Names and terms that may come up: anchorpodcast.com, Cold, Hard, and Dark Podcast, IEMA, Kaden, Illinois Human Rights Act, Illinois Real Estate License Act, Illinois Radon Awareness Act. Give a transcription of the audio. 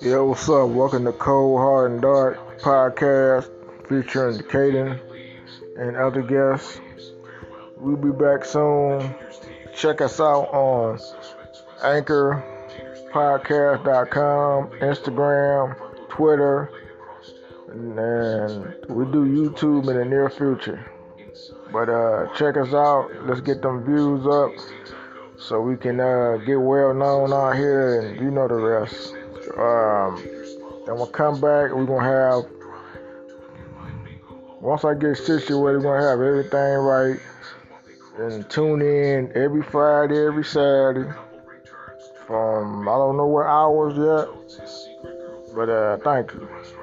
Yo, what's up? Welcome to Cold, Hard, and Dark Podcast featuring Kaden and other guests. We'll be back soon. Check us out on anchorpodcast.com, Instagram, Twitter, and we do YouTube in the near future. But check us out. Let's get them views up so we can get well known out here, and you know the rest. Then we'll come back. We're going to have, once I get situated, we're going to have everything right. And tune in every Friday, every Saturday from, I don't know what hours yet. But thank you.